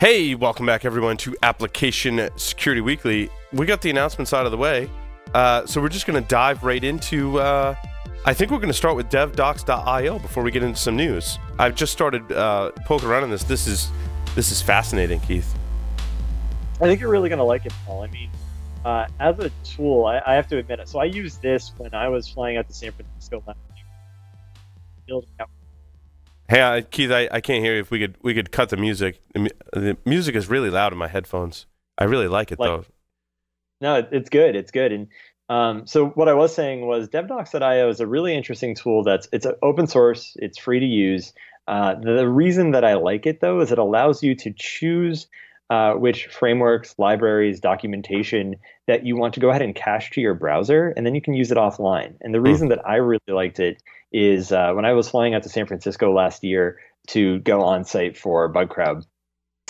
Hey, welcome back everyone to Application Security Weekly. We got the announcements out of the way, so we're just going to dive right into, I think we're going to start with devdocs.io before we get into some news. I've just started poking around on this. This is fascinating, Keith. I think you're really going to like it, Paul. I mean, as a tool, I have to admit it. So I used this when I was flying out to San Francisco last year. Hey, Keith, I can't hear you. If we could cut the music. The music is really loud in my headphones. I really like it, though. No, it's good. It's good. And so what I was saying was devdocs.io is a really interesting tool it's open source. It's free to use. The reason that I like it, though, is it allows you to choose which frameworks, libraries, documentation that you want to go ahead and cache to your browser, and then you can use it offline. And the reason that I really liked it is when I was flying out to San Francisco last year to go on site for Bug Crab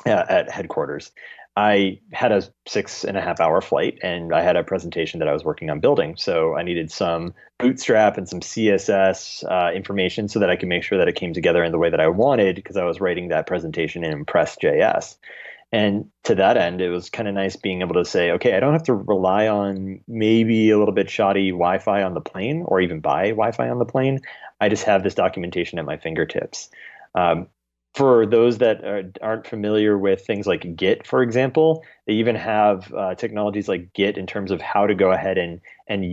at headquarters, I had a 6.5-hour flight, and I had a presentation that I was working on building. So I needed some Bootstrap and some CSS information so that I could make sure that it came together in the way that I wanted, because I was writing that presentation in Impress.js. And to that end, it was kind of nice being able to say, okay, I don't have to rely on maybe a little bit shoddy Wi-Fi on the plane or even buy Wi-Fi on the plane. I just have this documentation at my fingertips. For those that aren't familiar with things like Git, for example, they even have technologies like Git in terms of how to go ahead and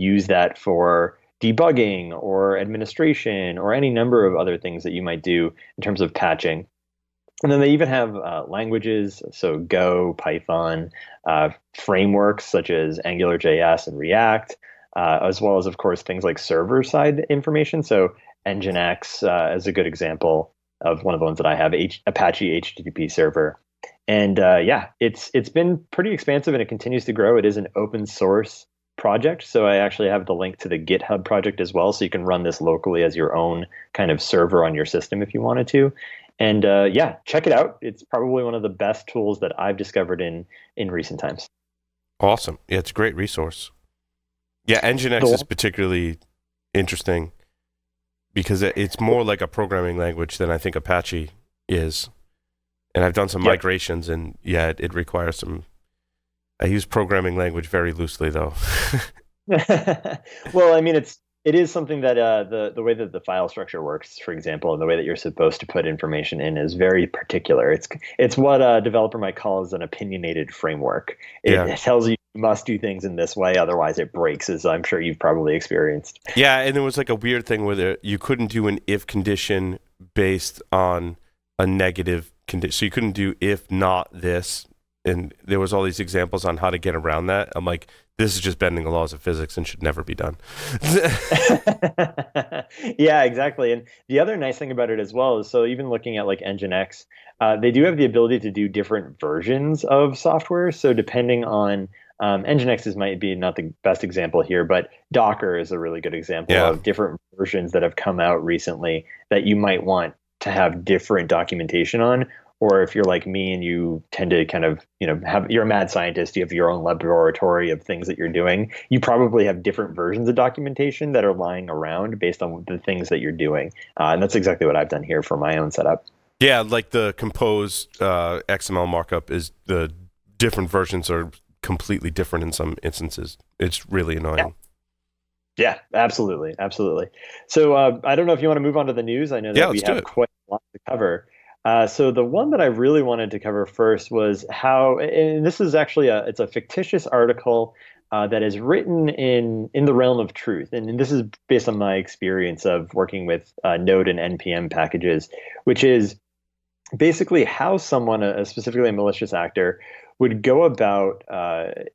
use that for debugging or administration or any number of other things that you might do in terms of patching. And then they even have languages, so Go, Python, frameworks such as AngularJS and React, as well as, of course, things like server-side information. So Nginx is a good example of one of the ones that I have, Apache HTTP server. And it's been pretty expansive and it continues to grow. It is an open source project. So I actually have the link to the GitHub project as well. So you can run this locally as your own kind of server on your system if you wanted to. And check it out. It's probably one of the best tools that I've discovered in recent times. Awesome. Yeah, it's a great resource. Yeah, Nginx is particularly interesting because it's more like a programming language than I think Apache is. And I've done some migrations, and it requires some... I use programming language very loosely, though. Well, I mean, it is something that the way that the file structure works, for example, and the way that you're supposed to put information in is very particular. It's what a developer might call as an opinionated framework. It tells you you must do things in this way, otherwise it breaks, as I'm sure you've probably experienced. Yeah, and there was like a weird thing where you couldn't do an if condition based on a negative condition. So you couldn't do if not this. And there was all these examples on how to get around that. I'm like, this is just bending the laws of physics and should never be done. Yeah, exactly. And the other nice thing about it as well is, so even looking at like Nginx, they do have the ability to do different versions of software. So depending on Nginx might be not the best example here, but Docker is a really good example of different versions that have come out recently that you might want to have different documentation on. Or if you're like me and you tend to kind of, you're a mad scientist, you have your own laboratory of things that you're doing, you probably have different versions of documentation that are lying around based on the things that you're doing. And that's exactly what I've done here for my own setup. Yeah, like the Compose XML markup is the different versions are completely different in some instances. It's really annoying. Yeah. Yeah, absolutely. Absolutely. So I don't know if you want to move on to the news. I know that we have quite a lot to cover. So the one that I really wanted to cover first was how, and this is actually it's a fictitious article that is written in the realm of truth. And this is based on my experience of working with Node and NPM packages, which is basically how someone, specifically a malicious actor, would go about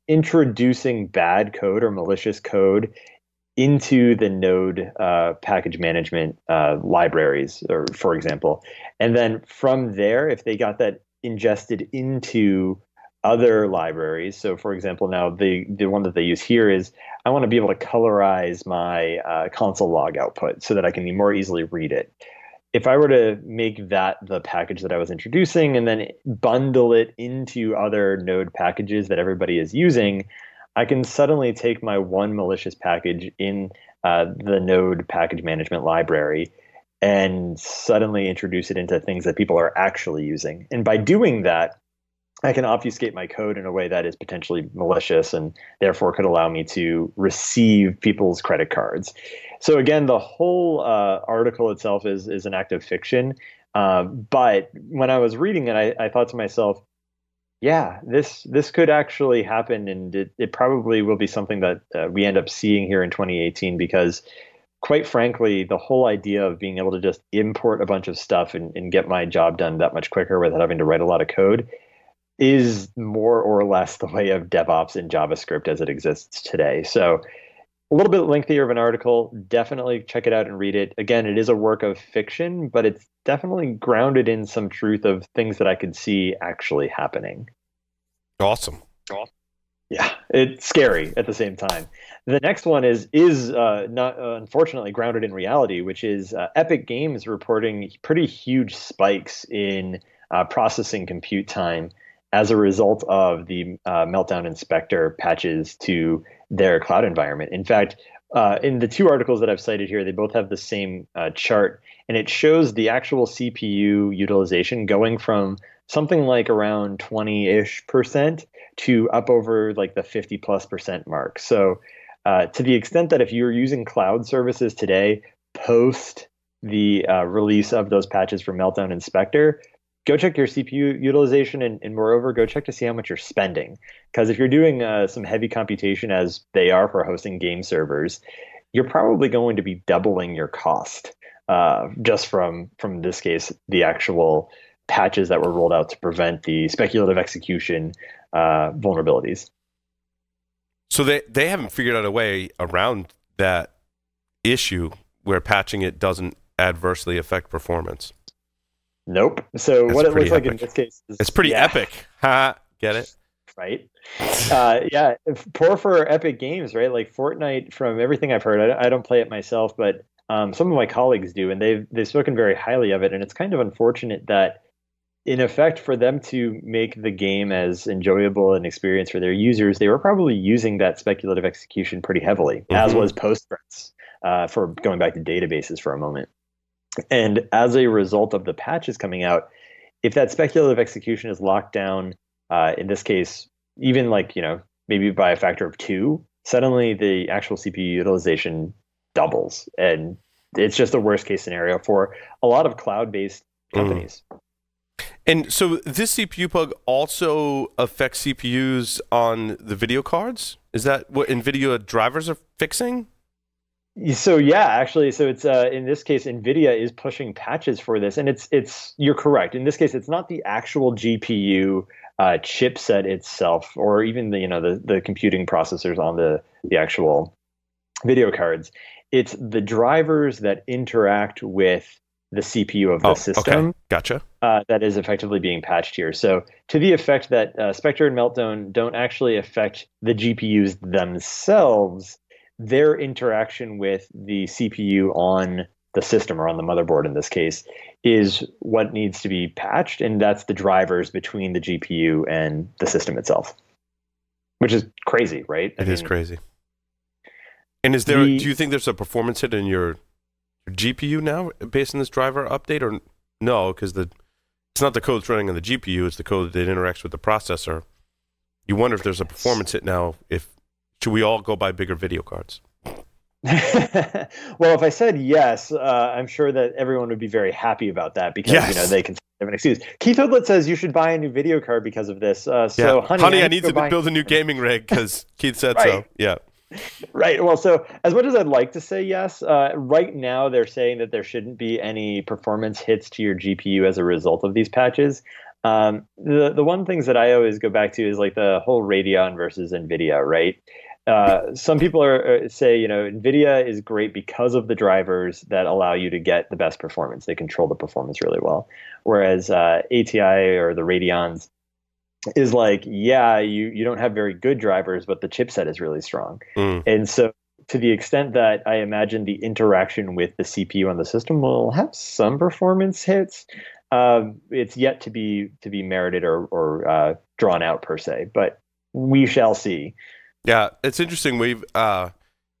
introducing bad code or malicious code into the Node package management libraries, or for example. And then from there, if they got that ingested into other libraries, so for example, now the one that they use here is, I want to be able to colorize my console log output so that I can more easily read it. If I were to make that the package that I was introducing and then bundle it into other Node packages that everybody is using, I can suddenly take my one malicious package in the Node package management library and suddenly introduce it into things that people are actually using. And by doing that, I can obfuscate my code in a way that is potentially malicious and therefore could allow me to receive people's credit cards. So again, the whole article itself is an act of fiction. But when I was reading it, I thought to myself, yeah, this could actually happen. And it probably will be something that we end up seeing here in 2018, because quite frankly, the whole idea of being able to just import a bunch of stuff and get my job done that much quicker without having to write a lot of code is more or less the way of DevOps and JavaScript as it exists today. So a little bit lengthier of an article, definitely check it out and read it. Again, it is a work of fiction, but it's definitely grounded in some truth of things that I could see actually happening. Awesome. Yeah, it's scary at the same time. The next one is not unfortunately grounded in reality, which is Epic Games reporting pretty huge spikes in processing compute time as a result of the Meltdown Inspector patches to their cloud environment. In fact, in the two articles that I've cited here, they both have the same chart, and it shows the actual CPU utilization going from something like around 20-ish% to up over like the 50+% mark. So to the extent that if you're using cloud services today, post the release of those patches for Meltdown Inspector, go check your CPU utilization and moreover, go check to see how much you're spending. Because if you're doing some heavy computation, as they are for hosting game servers, you're probably going to be doubling your cost just from this case, the actual patches that were rolled out to prevent the speculative execution vulnerabilities. So they haven't figured out a way around that issue where patching it doesn't adversely affect performance. Nope. So that's what it looks like in this case is... It's pretty epic. Get it? Right. Yeah. Poor for Epic Games, right? Like Fortnite, from everything I've heard, I don't play it myself, but some of my colleagues do, and they've spoken very highly of it. And it's kind of unfortunate that, in effect, for them to make the game as enjoyable an experience for their users, they were probably using that speculative execution pretty heavily, as was Postgres, for going back to databases for a moment. And as a result of the patches coming out, if that speculative execution is locked down, in this case, even like, maybe by a factor of 2, suddenly the actual CPU utilization doubles. And it's just a worst case scenario for a lot of cloud-based companies. And so this CPU bug also affects CPUs on the video cards? Is that what NVIDIA drivers are fixing? So yeah, actually, so it's in this case, NVIDIA is pushing patches for this, and you're correct. In this case, it's not the actual GPU chipset itself, or even the computing processors on the actual video cards. It's the drivers that interact with the CPU of the system. Okay. Gotcha. That is effectively being patched here. So to the effect that Spectre and Meltdown don't actually affect the GPUs themselves. Their interaction with the CPU on the system, or on the motherboard in this case, is what needs to be patched, and that's the drivers between the GPU and the system itself, which is crazy, right? It is crazy. And is there? Do you think there's a performance hit in your GPU now based on this driver update, or no? Because it's not the code that's running on the GPU; it's the code that interacts with the processor. You wonder if there's a performance hit now. Should we all go buy bigger video cards? Well, if I said yes, I'm sure that everyone would be very happy about that, because they can have an excuse. Keith Hoodlet says you should buy a new video card because of this. So, yeah. Honey, I need to build a new gaming rig because Keith said right. So. Yeah. Right. Well, so as much as I'd like to say yes, right now they're saying that there shouldn't be any performance hits to your GPU as a result of these patches. The one things that I always go back to is like the whole Radeon versus NVIDIA, right? Some people say, NVIDIA is great because of the drivers that allow you to get the best performance. They control the performance really well. Whereas ATI or the Radeons is like, yeah, you don't have very good drivers, but the chipset is really strong. And so to the extent that I imagine the interaction with the CPU on the system will have some performance hits, it's yet to be merited or drawn out per se, but we shall see. Yeah, it's interesting. We've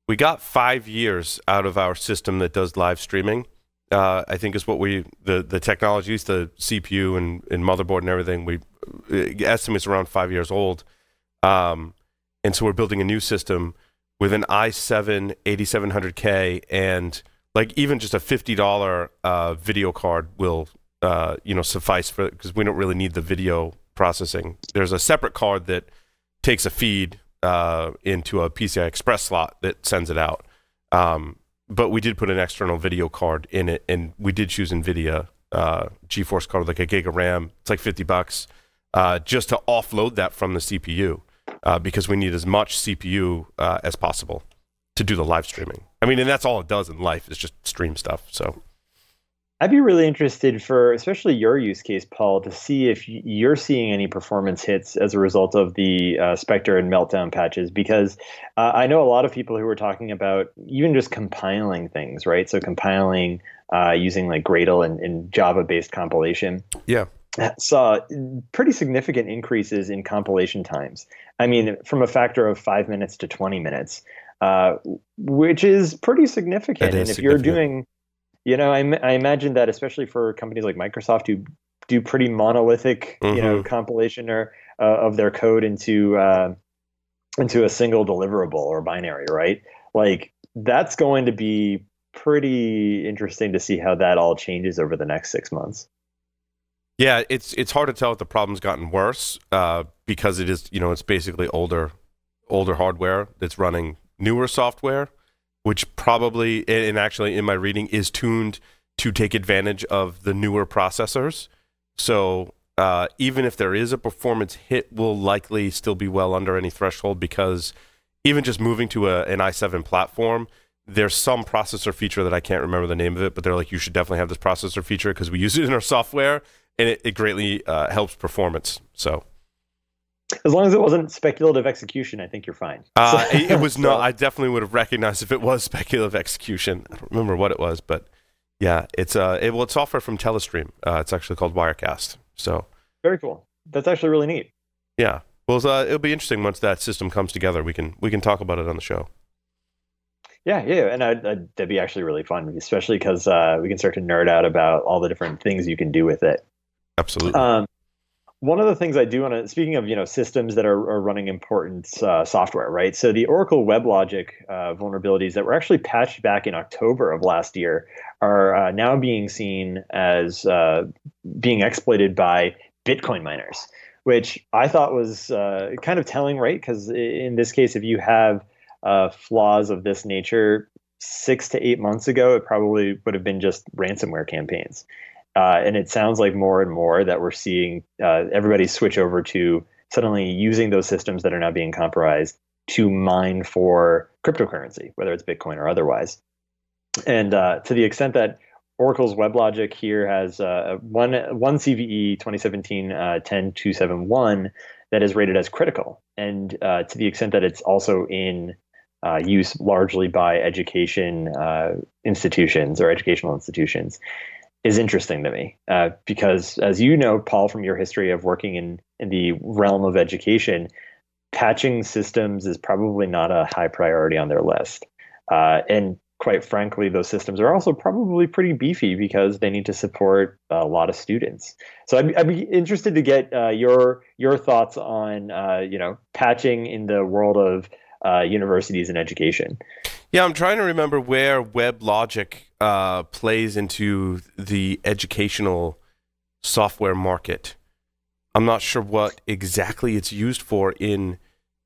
we got 5 years out of our system that does live streaming. I think is what the technology, the CPU and motherboard and everything. We estimates around 5 years old. And so we're building a new system with an i7 8700K, and like even just a $50 video card will suffice for, because we don't really need the video processing. There's a separate card that takes a feed into a PCI Express slot that sends it out. But we did put an external video card in it, and we did choose NVIDIA GeForce card, like a gig of RAM. It's like $50 just to offload that from the CPU because we need as much CPU as possible to do the live streaming. I mean, and that's all it does in life is just stream stuff. So I'd be really interested for, especially your use case, Paul, to see if you're seeing any performance hits as a result of the Spectre and Meltdown patches, because I know a lot of people who are talking about even just compiling things, right? So compiling using like Gradle and Java-based compilation. Yeah. Saw pretty significant increases in compilation times. I mean, from a factor of 5 minutes to 20 minutes, which is pretty significant. And if you're doing... You know, I imagine that especially for companies like Microsoft who do pretty monolithic, mm-hmm. Compilation or of their code into a single deliverable or binary, right? Like that's going to be pretty interesting to see how that all changes over the next 6 months. Yeah, it's hard to tell if the problem's gotten worse because it is, it's basically older hardware that's running newer software, which probably, and actually in my reading, is tuned to take advantage of the newer processors. So even if there is a performance hit, will likely still be well under any threshold, because even just moving to an i7 platform, there's some processor feature that I can't remember the name of it, but they're like, you should definitely have this processor feature because we use it in our software, and it greatly helps performance. So... as long as it wasn't speculative execution, I think you're fine. It was not. I definitely would have recognized if it was speculative execution. I don't remember what it was, but yeah, it's software from Telestream. It's actually called Wirecast. So very cool. That's actually really neat. Yeah. Well, it'll be interesting once that system comes together. We can talk about it on the show. Yeah, and that'd be actually really fun, especially because we can start to nerd out about all the different things you can do with it. Absolutely. One of the things I do want to, speaking of, systems that are running important software, right? So the Oracle WebLogic vulnerabilities that were actually patched back in October of last year are now being seen as being exploited by Bitcoin miners, which I thought was kind of telling, right? Because in this case, if you have flaws of this nature 6 to 8 months ago, it probably would have been just ransomware campaigns. And it sounds like more and more that we're seeing everybody switch over to suddenly using those systems that are now being compromised to mine for cryptocurrency, whether it's Bitcoin or otherwise. And to the extent that Oracle's WebLogic here has one CVE 2017-10271 that is rated as critical. And to the extent that it's also in use largely by educational institutions, is interesting to me because, as you know, Paul, from your history of working in the realm of education, patching systems is probably not a high priority on their list. And quite frankly, those systems are also probably pretty beefy because they need to support a lot of students. So I'd be interested to get your thoughts on, patching in the world of universities and education. Yeah, I'm trying to remember where WebLogic plays into the educational software market. I'm not sure what exactly it's used for in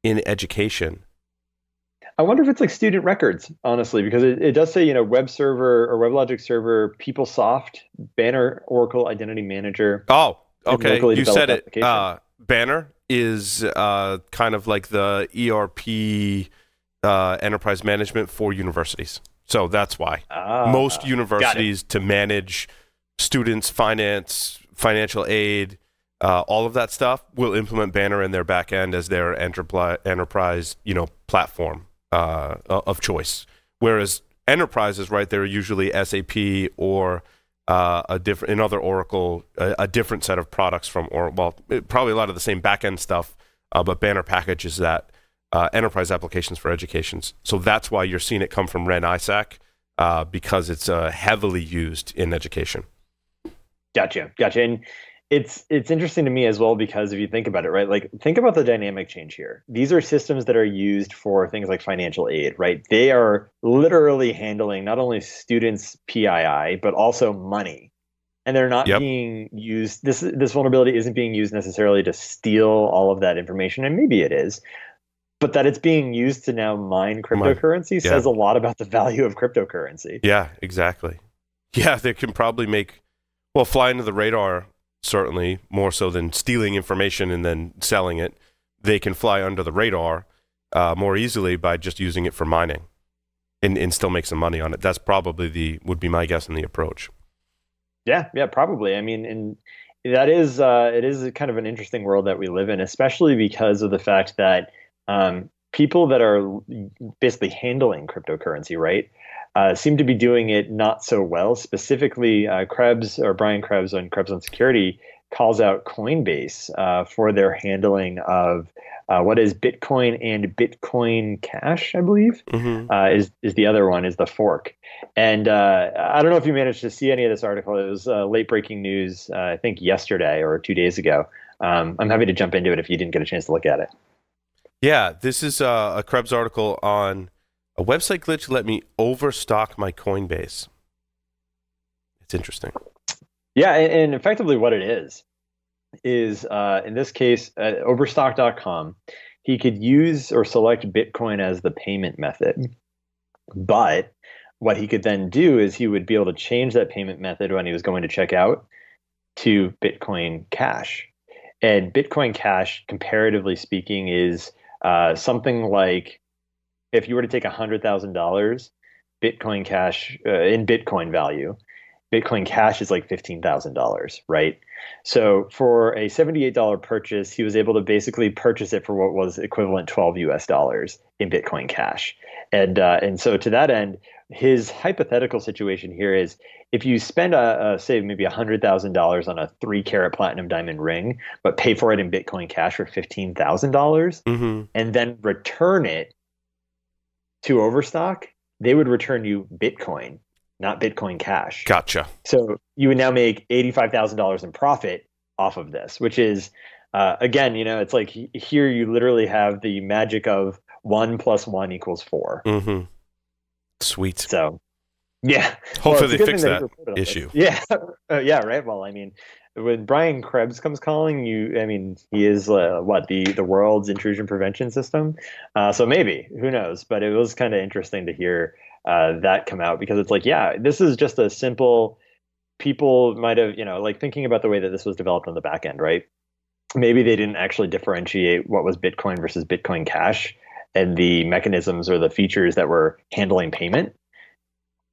education. I wonder if it's like student records, honestly, because it does say, web server or WebLogic server, PeopleSoft, Banner, Oracle Identity Manager. Oh, okay. You said it. Banner is kind of like the ERP... enterprise management for universities. So that's why most universities, to manage students' finance, financial aid, all of that stuff, will implement Banner in their back end as their enterprise, platform of choice. Whereas enterprises, right, they're usually SAP or a different set of products from Oracle. Well, probably a lot of the same back end stuff, but Banner packages that. Enterprise applications for educations. So that's why you're seeing it come from REN ISAC, because it's heavily used in education. Gotcha. And It's interesting to me as well, because if you think about it, right, like think about the dynamic change here. These are systems that are used for things like financial aid, right? They are literally handling not only students' PII, but also money. And they're not being used. This vulnerability isn't being used necessarily to steal all of that information. And maybe it is. But that it's being used to now mine cryptocurrency says a lot about the value of cryptocurrency. Yeah, exactly. Yeah, they can probably make, well, fly under the radar, certainly, more so than stealing information and then selling it. They can fly under the radar more easily by just using it for mining and still make some money on it. That's probably would be my guess in the approach. Yeah, probably. I mean, and that is, it is kind of an interesting world that we live in, especially because of the fact that people that are basically handling cryptocurrency, right, seem to be doing it not so well. Specifically, Brian Krebs on Krebs on Security calls out Coinbase for their handling of what is Bitcoin and Bitcoin Cash, I believe, is the other one, is the fork. And I don't know if you managed to see any of this article. It was late breaking news, I think yesterday or 2 days ago. I'm happy to jump into it if you didn't get a chance to look at it. Yeah, this is a Krebs article on a website glitch let me overstock my Coinbase. It's interesting. Yeah, and effectively what it is in this case, at overstock.com, he could use or select Bitcoin as the payment method. But what he could then do is he would be able to change that payment method when he was going to check out to Bitcoin Cash. And Bitcoin Cash, comparatively speaking, is something like if you were to take $100,000 Bitcoin Cash in Bitcoin value, Bitcoin Cash is like $15,000, right? So for a $78 purchase, he was able to basically purchase it for what was equivalent $12 in Bitcoin Cash. And so to that end, his hypothetical situation here is if you spend, say, maybe $100,000 on a 3-carat platinum diamond ring, but pay for it in Bitcoin Cash for $15,000 and then return it to Overstock, they would return you Bitcoin, not Bitcoin Cash. Gotcha. So you would now make $85,000 in profit off of this, which is, again, you know, it's like here you literally have the magic of 1 + 1 = 4. Sweet. So, yeah. Hopefully they fix that issue. Yeah. Yeah, right. Well, I mean, when Brian Krebs comes calling you, I mean, he is the world's intrusion prevention system. So maybe, who knows? But it was kind of interesting to hear that come out, because it's like, yeah, this is just a simple, people might have, you know, like thinking about the way that this was developed on the back end, right? Maybe they didn't actually differentiate what was Bitcoin versus Bitcoin Cash and the mechanisms or the features that were handling payment.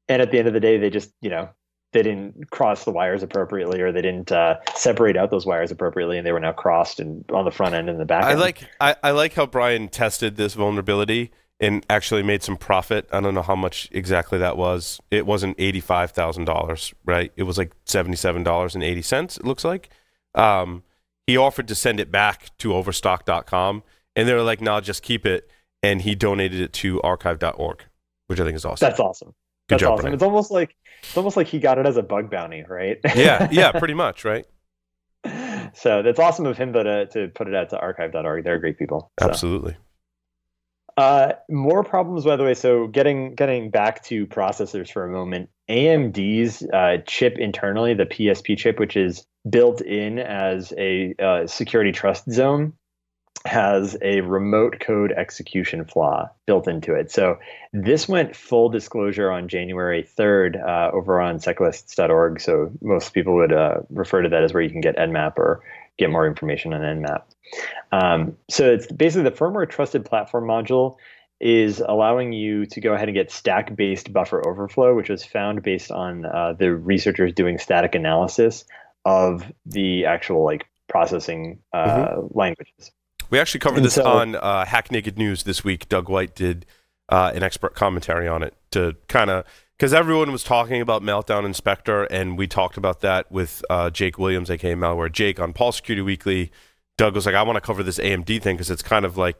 And at the end of the day, they just, you know, they didn't cross the wires appropriately, or they didn't separate out those wires appropriately, and they were now crossed and on the front end and the back end. I like how Brian tested this vulnerability and actually made some profit. I don't know how much exactly that was. It wasn't $85,000, right? It was like $77.80, it looks like. He offered to send it back to Overstock.com, and they were like, no, just keep it. And he donated it to archive.org, which I think is awesome. That's awesome. Good job, Brian. It's almost like he got it as a bug bounty, right? Yeah, pretty much, right? So that's awesome of him to put it out to archive.org. They're great people. So. Absolutely. More problems, by the way. So getting back to processors for a moment, AMD's chip internally, the PSP chip, which is built in as a security trust zone, has a remote code execution flaw built into it. So this went full disclosure on January 3rd over on SecLists.org. So most people would refer to that as where you can get Nmap or get more information on Nmap. So it's basically the firmware trusted platform module is allowing you to go ahead and get stack-based buffer overflow, which was found based on the researchers doing static analysis of the actual like processing languages. We actually covered this on Hack Naked News this week. Doug White did an expert commentary on it to kind of, because everyone was talking about Meltdown Inspector, and we talked about that with Jake Williams, aka Malware Jake, on Paul's Security Weekly. Doug was like, I want to cover this AMD thing because it's kind of like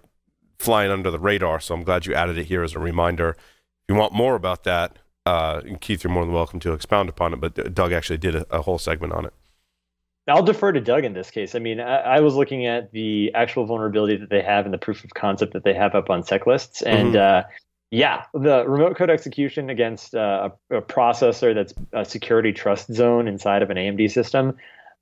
flying under the radar, so I'm glad you added it here as a reminder. If you want more about that, Keith, you're more than welcome to expound upon it, but Doug actually did a whole segment on it. I'll defer to Doug in this case. I mean, I was looking at the actual vulnerability that they have and the proof of concept that they have up on SecLists. And yeah, the remote code execution against a processor that's a security trust zone inside of an AMD system,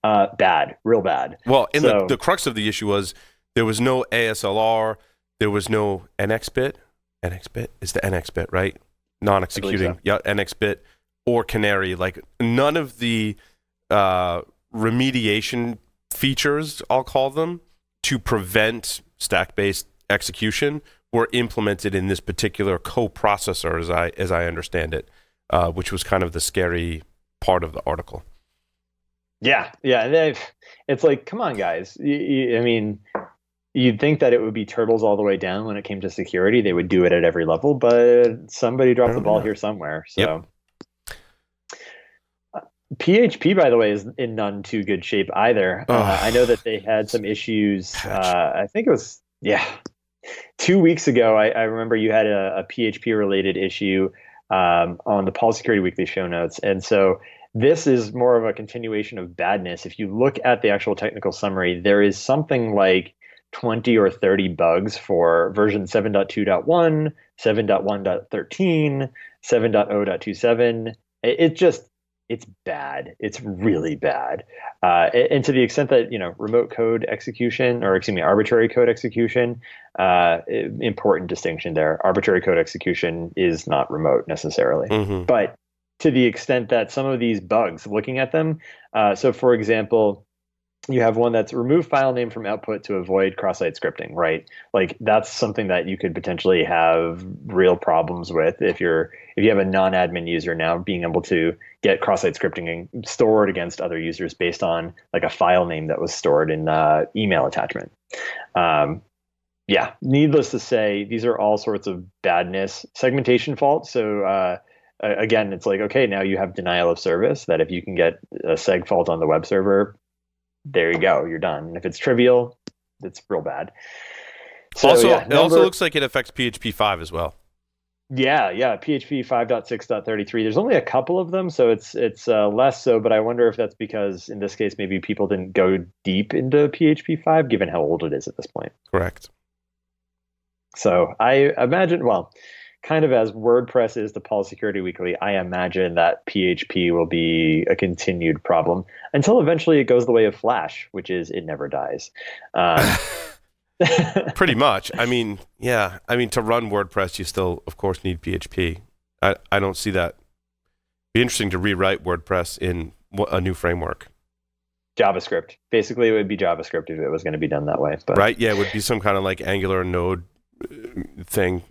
bad, real bad. Well, and so, the crux of the issue was there was no ASLR, there was no NX bit. NX bit? It's the NX bit, right? Non-executing. So. Yeah, NX bit or canary. Like, none of the... remediation features, I'll call them, to prevent stack-based execution were implemented in this particular co-processor, as I understand it, which was kind of the scary part of the article. Yeah, it's like, come on, guys. I mean, you'd think that it would be turtles all the way down when it came to security. They would do it at every level, but somebody dropped the ball here somewhere. So. Yep. PHP, by the way, is in none too good shape either. I know that they had some issues. I think it was, 2 weeks ago. I remember you had a PHP-related issue on the Paul's Security Weekly show notes. And so this is more of a continuation of badness. If you look at the actual technical summary, there is something like 20 or 30 bugs for version 7.2.1, 7.1.13, 7.0.27. It just... it's bad. It's really bad. And to the extent that, remote code execution, or excuse me, arbitrary code execution, important distinction there. Arbitrary code execution is not remote necessarily. Mm-hmm. But to the extent that some of these bugs, looking at them, so for example, you have one that's remove file name from output to avoid cross-site scripting, right? Like, that's something that you could potentially have real problems with if you have a non-admin user now being able to get cross-site scripting stored against other users based on like a file name that was stored in email attachment. Needless to say, these are all sorts of badness. Segmentation faults. So again, it's like, okay, now you have denial of service, that if you can get a seg fault on the web server, there you go, you're done. And if it's trivial, it's real bad. So, it also looks like it affects PHP 5 as well. Yeah, PHP 5.6.33. There's only a couple of them, so it's less so, but I wonder if that's because, in this case, maybe people didn't go deep into PHP 5, given how old it is at this point. Correct. So I imagine, kind of as WordPress is the Paul Security Weekly, I imagine that PHP will be a continued problem until eventually it goes the way of Flash, which is it never dies. Pretty much. I mean, to run WordPress, you still, of course, need PHP. I don't see that. It'd be interesting to rewrite WordPress in a new framework. JavaScript. Basically, it would be JavaScript if it was going to be done that way. But. Right? Yeah, it would be some kind of like Angular node thing.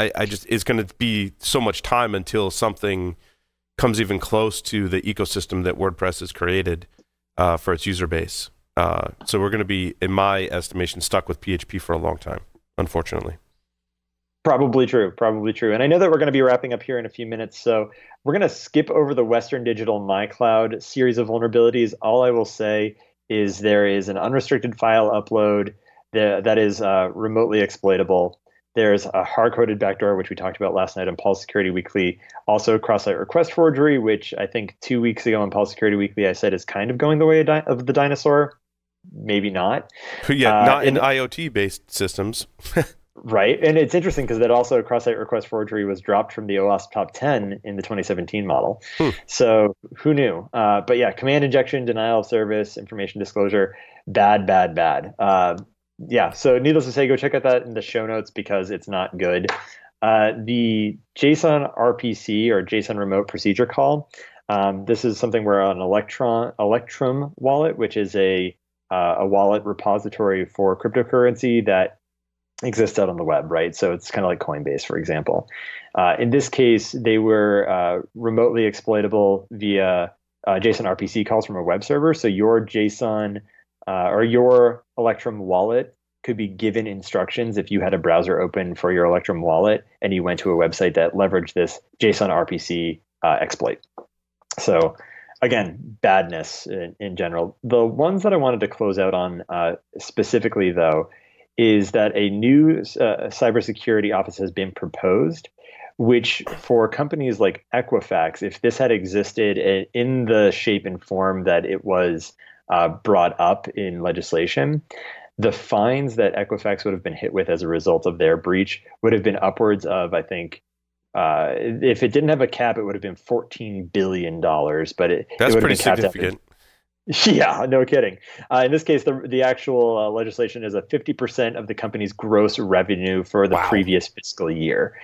I just, it's going to be so much time until something comes even close to the ecosystem that WordPress has created for its user base. So we're going to be, in my estimation, stuck with PHP for a long time, unfortunately. Probably true. And I know that we're going to be wrapping up here in a few minutes, so we're going to skip over the Western Digital MyCloud series of vulnerabilities. All I will say is there is an unrestricted file upload that is remotely exploitable. There's a hard-coded backdoor, which we talked about last night on Paul's Security Weekly. Also, cross-site request forgery, which I think 2 weeks ago on Paul's Security Weekly I said is kind of going the way of the dinosaur. Maybe not. Yeah, not in IoT-based systems. Right. And it's interesting because that also cross-site request forgery was dropped from the OWASP top 10 in the 2017 model. So who knew? But yeah, command injection, denial of service, information disclosure, bad. So needless to say, go check out that in the show notes because it's not good. The JSON RPC or JSON Remote Procedure Call. This is something where an Electrum wallet, which is a wallet repository for cryptocurrency that exists out on the web, right? So it's kind of like Coinbase, for example. In this case, they were remotely exploitable via JSON RPC calls from a web server. So your JSON or your Electrum wallet could be given instructions if you had a browser open for your Electrum wallet and you went to a website that leveraged this JSON RPC exploit. So again, badness in general. The ones that I wanted to close out on specifically, though, is that a new cybersecurity office has been proposed, which for companies like Equifax, if this had existed in the shape and form that it was brought up in legislation, the fines that Equifax would have been hit with as a result of their breach would have been upwards of, I think, if it didn't have a cap, it would have been $14 billion. But that's pretty significant. Yeah, no kidding. In this case, the actual legislation is a 50% of the company's gross revenue for the previous fiscal year.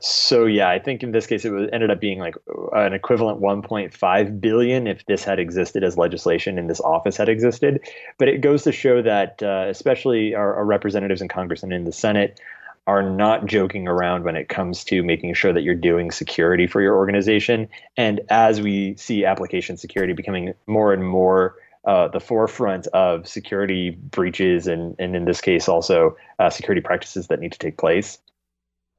So yeah, I think in this case, ended up being like an equivalent $1.5 billion if this had existed as legislation and this office had existed. But it goes to show that especially our representatives in Congress and in the Senate are not joking around when it comes to making sure that you're doing security for your organization. And as we see application security becoming more and more the forefront of security breaches and in this case also security practices that need to take place,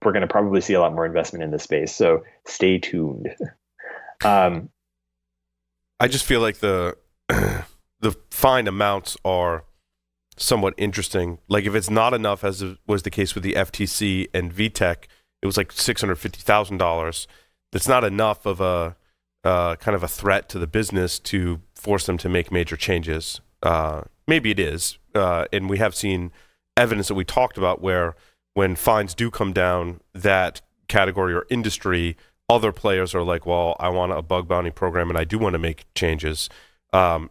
we're going to probably see a lot more investment in this space. So stay tuned. I just feel like the fine amounts are somewhat interesting. Like if it's not enough, as was the case with the FTC and VTech, it was like $650,000. That's not enough of a kind of a threat to the business to force them to make major changes. Maybe it is, and we have seen evidence that we talked about where when fines do come down, that category or industry, other players are like, well, I want a bug bounty program and I do want to make changes.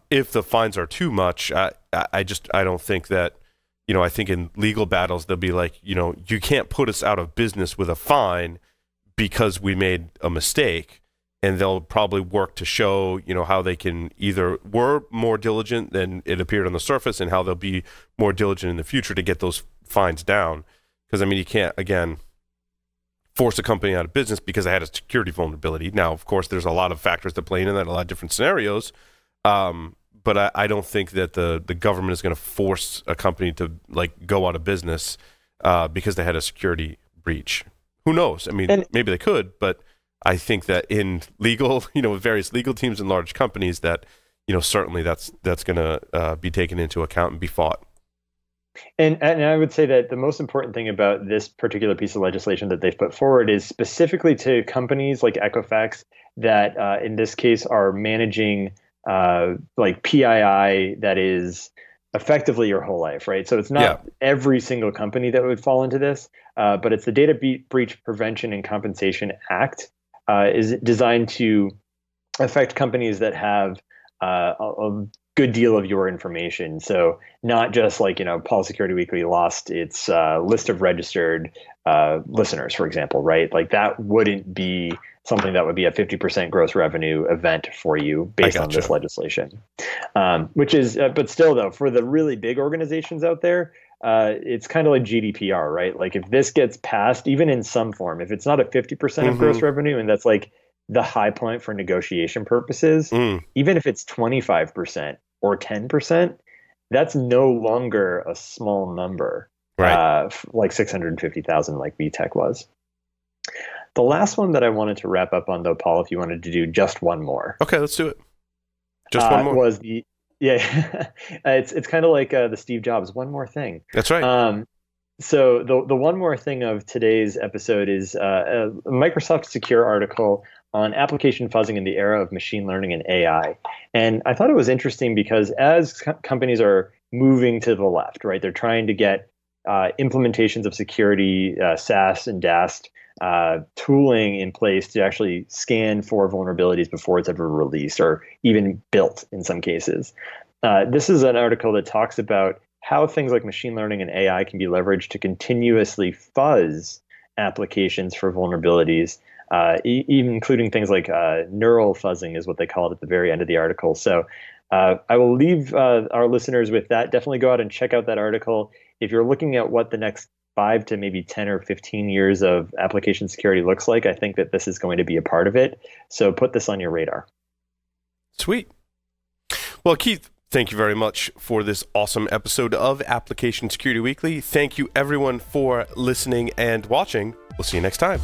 If the fines are too much, I don't think that, you know, I think in legal battles, they'll be like, you know, you can't put us out of business with a fine because we made a mistake. And they'll probably work to show, you know, how they can either were more diligent than it appeared on the surface and how they'll be more diligent in the future to get those fines down. Because, I mean, you can't, again, force a company out of business because they had a security vulnerability. Now, of course, there's a lot of factors that play into that, a lot of different scenarios. But I don't think that the government is going to force a company to like go out of business because they had a security breach. Who knows? I mean, maybe they could, but I think that in legal, you know, various legal teams in large companies, that you know certainly that's going to be taken into account and be fought. And I would say that the most important thing about this particular piece of legislation that they've put forward is specifically to companies like Equifax that in this case are managing like PII that is effectively your whole life, right? So it's not every single company that would fall into this, but it's the Data Breach Prevention and Compensation Act is designed to affect companies that have a good deal of your information. So not just like, you know, Paul's Security Weekly lost its list of registered listeners, for example, right? Like that wouldn't be something that would be a 50% gross revenue event for you based on this legislation, which is, but still though, for the really big organizations out there, it's kind of like GDPR, right? Like if this gets passed, even in some form, if it's not a 50% of gross revenue, and that's like the high point for negotiation purposes, even if it's 25% or 10%, that's no longer a small number, right? Like 650,000, like VTech was. The last one that I wanted to wrap up on, though, Paul, if you wanted to do just one more. Okay, let's do it. Just one more. Was the it's kind of like the Steve Jobs one more thing. That's right. So the one more thing of today's episode is a Microsoft Secure article on application fuzzing in the era of machine learning and AI. And I thought it was interesting because as companies are moving to the left, right, they're trying to get implementations of security, SAS and DAST, tooling in place to actually scan for vulnerabilities before it's ever released or even built in some cases. This is an article that talks about how things like machine learning and AI can be leveraged to continuously fuzz applications for vulnerabilities, even including things like neural fuzzing is what they call it at the very end of the article. So I will leave our listeners with that. Definitely go out and check out that article. If you're looking at what the next 5 to maybe 10 or 15 years of application security looks like, I think that this is going to be a part of it. So put this on your radar. Sweet. Well, Keith, thank you very much for this awesome episode of Application Security Weekly. Thank you everyone for listening and watching. We'll see you next time.